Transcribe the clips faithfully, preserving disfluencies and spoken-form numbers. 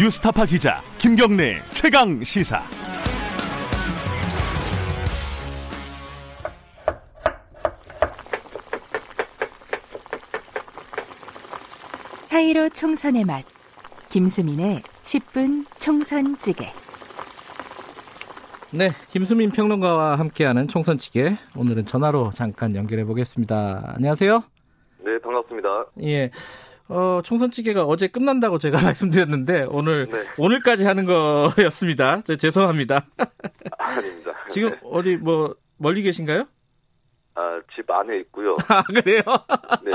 뉴스타파 기자 김경래 최강시사. 사일오 총선의 맛, 김수민의 십 분 총선찌개. 네, 김수민 평론가와 함께하는 총선찌개, 오늘은 전화로 잠깐 연결해 보겠습니다. 안녕하세요. 네, 반갑습니다. 예, 어, 총선찌개가 어제 끝난다고 제가 말씀드렸는데 오늘 네. 오늘까지 하는 거였습니다. 저, 죄송합니다. 아닙니다. 지금 네. 어디 뭐 멀리 계신가요? 아, 집 안에 있고요. 아, 그래요? 네.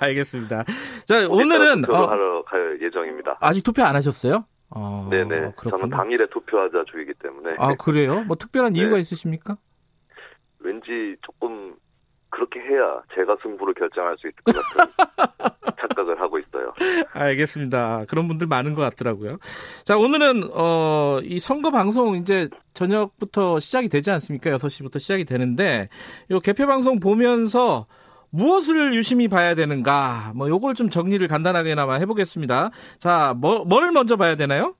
알겠습니다. 자, 오늘은 투표하러 어, 갈 예정입니다. 아직 투표 안 하셨어요? 어, 네네. 그렇구나. 저는 당일에 투표하자 주의이기 때문에. 아, 그래요? 뭐 특별한 네. 이유가 있으십니까? 왠지 조금 그렇게 해야 제가 승부를 결정할 수 있을 것 같은 착각을 하고 있어요. 알겠습니다. 그런 분들 많은 것 같더라고요. 자, 오늘은 어, 이 선거 방송 이제 저녁부터 시작이 되지 않습니까? 여섯 시부터 시작이 되는데 요 개표 방송 보면서 무엇을 유심히 봐야 되는가? 뭐 요걸 좀 정리를 간단하게나마 해보겠습니다. 자, 뭐, 뭐를 먼저 봐야 되나요?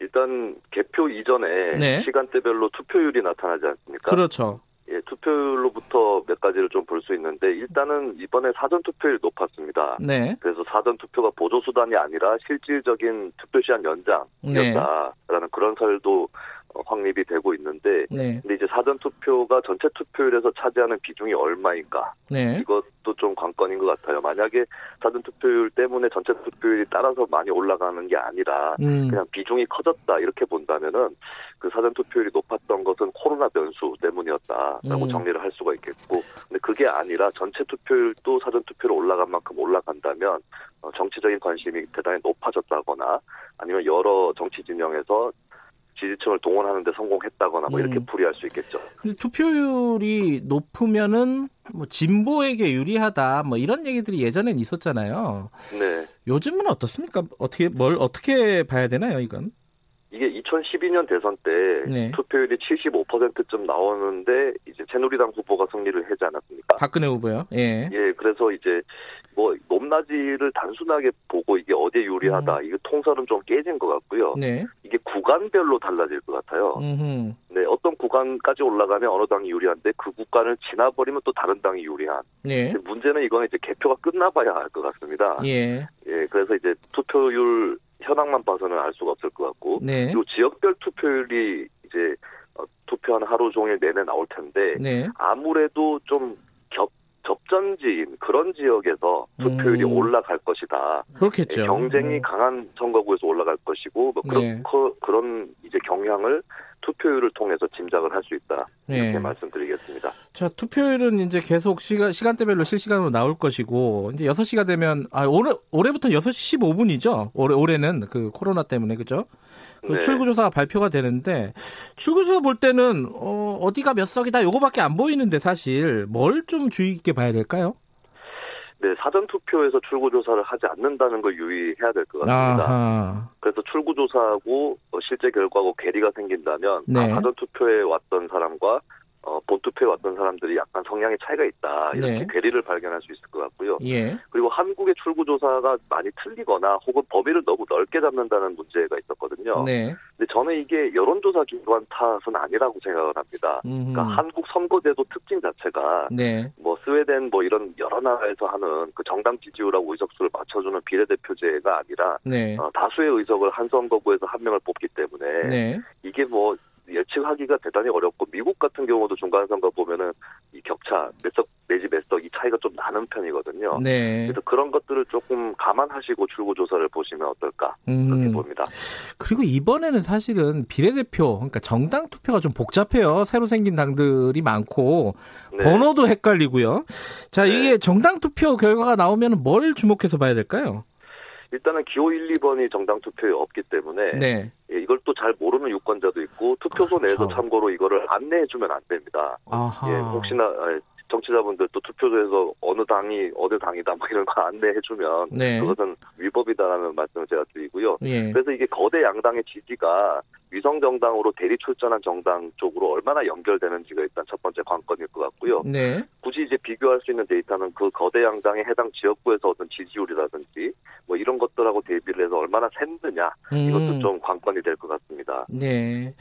일단 개표 이전에 네. 시간대별로 투표율이 나타나지 않습니까? 그렇죠. 예, 투표율로부터 몇 가지를 좀 볼 수 있는데, 일단은 이번에 사전 투표율이 높았습니다. 네. 그래서 사전 투표가 보조 수단이 아니라 실질적인 투표 시간 연장이었다라는 네. 그런 설도 확립이 되고 있는데, 네. 근데 이제 사전 투표가 전체 투표율에서 차지하는 비중이 얼마인가? 네. 이것도 좀 관건인 것 같아요. 만약에 사전 투표율 때문에 전체 투표율이 따라서 많이 올라가는 게 아니라 음. 그냥 비중이 커졌다 이렇게 본다면은 그 사전 투표율이 높았던 것은 코로나 변수 때문이었다라고 음. 정리를 할 수가 있겠고, 근데 그게 아니라 전체 투표율도 사전 투표로 올라간 만큼 올라간다면 정치적인 관심이 대단히 높아졌다거나 아니면 여러 정치 진영에서 지지층을 동원하는 데 성공했다거나 뭐 이렇게 음. 풀이할 수 있겠죠. 근데 투표율이 높으면은 뭐 진보에게 유리하다 뭐 이런 얘기들이 예전엔 있었잖아요. 네. 요즘은 어떻습니까? 어떻게 뭘 어떻게 봐야 되나요, 이건? 이게 이천십이 년 대선 때 네. 투표율이 칠십오 퍼센트쯤 나오는데 이제 새누리당 후보가 승리를 하지 않았습니까? 박근혜 후보요. 예. 예, 그래서 이제 뭐 높낮이를 단순하게 보고 이게 어디에 유리하다. 음. 이거 통설은 좀 깨진 것 같고요. 네. 이게 구간별로 달라질 것 같아요. 음흠. 네, 어떤 구간까지 올라가면 어느 당이 유리한데 그 구간을 지나버리면 또 다른 당이 유리한. 네. 근데 문제는 이건 이제 개표가 끝나봐야 알 것 같습니다. 예. 예, 그래서 이제 투표율 현황만 봐서는 알 수가 없을 것 같고, 네. 요 지역별 투표율이 이제 투표하는 하루 종일 내내 나올 텐데 네. 아무래도 좀 겹 접전지인 그런 지역에서 투표율이 음. 올라갈 것이다. 그렇겠죠. 경쟁이 음. 강한 선거구에서 올라갈 것이고 뭐 그런 네. 그런 이제 경향을 투표율을 통해서 짐작을 할 수 있다. 이렇게 네. 말씀드리겠습니다. 자, 투표율은 이제 계속 시간, 시간대별로 실시간으로 나올 것이고, 이제 여섯 시가 되면, 아, 올해, 올해부터 여섯 시 십오 분이죠? 올해, 올해는 그 코로나 때문에, 그죠? 그 네. 출구조사 발표가 되는데, 출구조사 볼 때는, 어, 어디가 몇 석이다, 요거밖에 안 보이는데 사실, 뭘 좀 주의 깊게 봐야 될까요? 네, 사전투표에서 출구조사를 하지 않는다는 걸 유의해야 될 것 같습니다. 아하. 그래서 출구조사하고 실제 결과하고 괴리가 생긴다면 네. 사전투표에 왔던 사람과 어, 본투표에 왔던 사람들이 약간 성향의 차이가 있다. 이렇게 네. 괴리를 발견할 수 있을 것 같고요. 예. 그리고 한국의 출구조사가 많이 틀리거나 혹은 범위를 너무 넓게 잡는다는 문제가 있었거든요. 네. 근데 저는 이게 여론조사 기관 탓은 아니라고 생각을 합니다. 음흠. 그러니까 한국 선거제도 특징 자체가 네. 뭐 스웨덴 뭐 이런 여러 나라에서 하는 그 정당 지지율하고 의석수를 맞춰주는 비례대표제가 아니라 네. 어, 다수의 의석을 한 선거구에서 한 명을 뽑기 때문에 네. 이게 뭐 예측하기가 대단히 어렵고, 미국 같은 경우도 중간선거 보면은 이 격차 몇 석 내지 몇 석 이 차이가 좀 나는 편이거든요. 네. 그래서 그런 것들을 조금 감안하시고 출구조사를 보시면 어떨까 음. 그렇게 봅니다. 그리고 이번에는 사실은 비례대표, 그러니까 정당 투표가 좀 복잡해요. 새로 생긴 당들이 많고 네. 번호도 헷갈리고요. 자, 네. 이게 정당 투표 결과가 나오면 뭘 주목해서 봐야 될까요? 일단은 기호 일, 이 번이 정당 투표에 없기 때문에 네. 예, 이걸 또 잘 모르는 유권자도 있고, 투표소 그렇죠. 내에서 참고로 이거를 안내해주면 안 됩니다. 예, 혹시나 정치자분들 또 투표도 해서 어느 당이 어느 당이다 막 이런 거 안내해주면 네. 그것은 위법이다라는 말씀을 제가 드리고요. 예. 그래서 이게 거대 양당의 지지가 위성정당으로 대리 출전한 정당 쪽으로 얼마나 연결되는지가 일단 첫 번째 관건일 것 같고요. 네. 굳이 이제 비교할 수 있는 데이터는 그 거대 양당의 해당 지역구에서 어떤 지지율이라든지 뭐 이런 것들하고 대비를 해서 얼마나 샌드냐 음. 이것도 좀 관건이 될 것 같습니다. 네.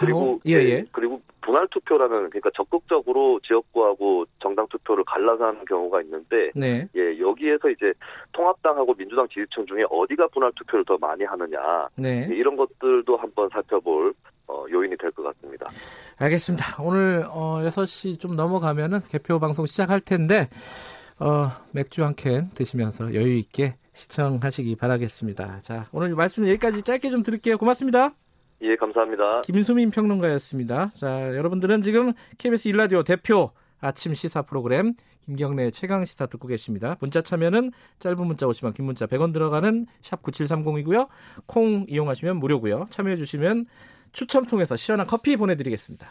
그리고 예, 예. 그리고 분할 투표라는 그러니까 적극적으로 지역구하고 정당 투표를 갈라서 하는 경우가 있는데 네. 예, 여기에서 이제 통합당하고 민주당 지지층 중에 어디가 분할 투표를 더 많이 하느냐 네. 예, 이런 것들도 한번 살펴볼 어, 요인이 될 것 같습니다. 알겠습니다. 오늘 어, 여섯 시 좀 넘어가면은 개표 방송 시작할 텐데 어, 맥주 한 캔 드시면서 여유 있게 시청하시기 바라겠습니다. 자, 오늘 말씀 여기까지 짧게 좀 드릴게요. 고맙습니다. 예, 감사합니다. 김수민 평론가였습니다. 자, 여러분들은 지금 케이비에스 일 라디오 대표 아침 시사 프로그램 김경래 최강시사 듣고 계십니다. 문자 참여는 짧은 문자 오십 원, 긴 문자 백 원 들어가는 샵 구칠삼공이고요. 콩 이용하시면 무료고요. 참여해 주시면 추첨 통해서 시원한 커피 보내드리겠습니다.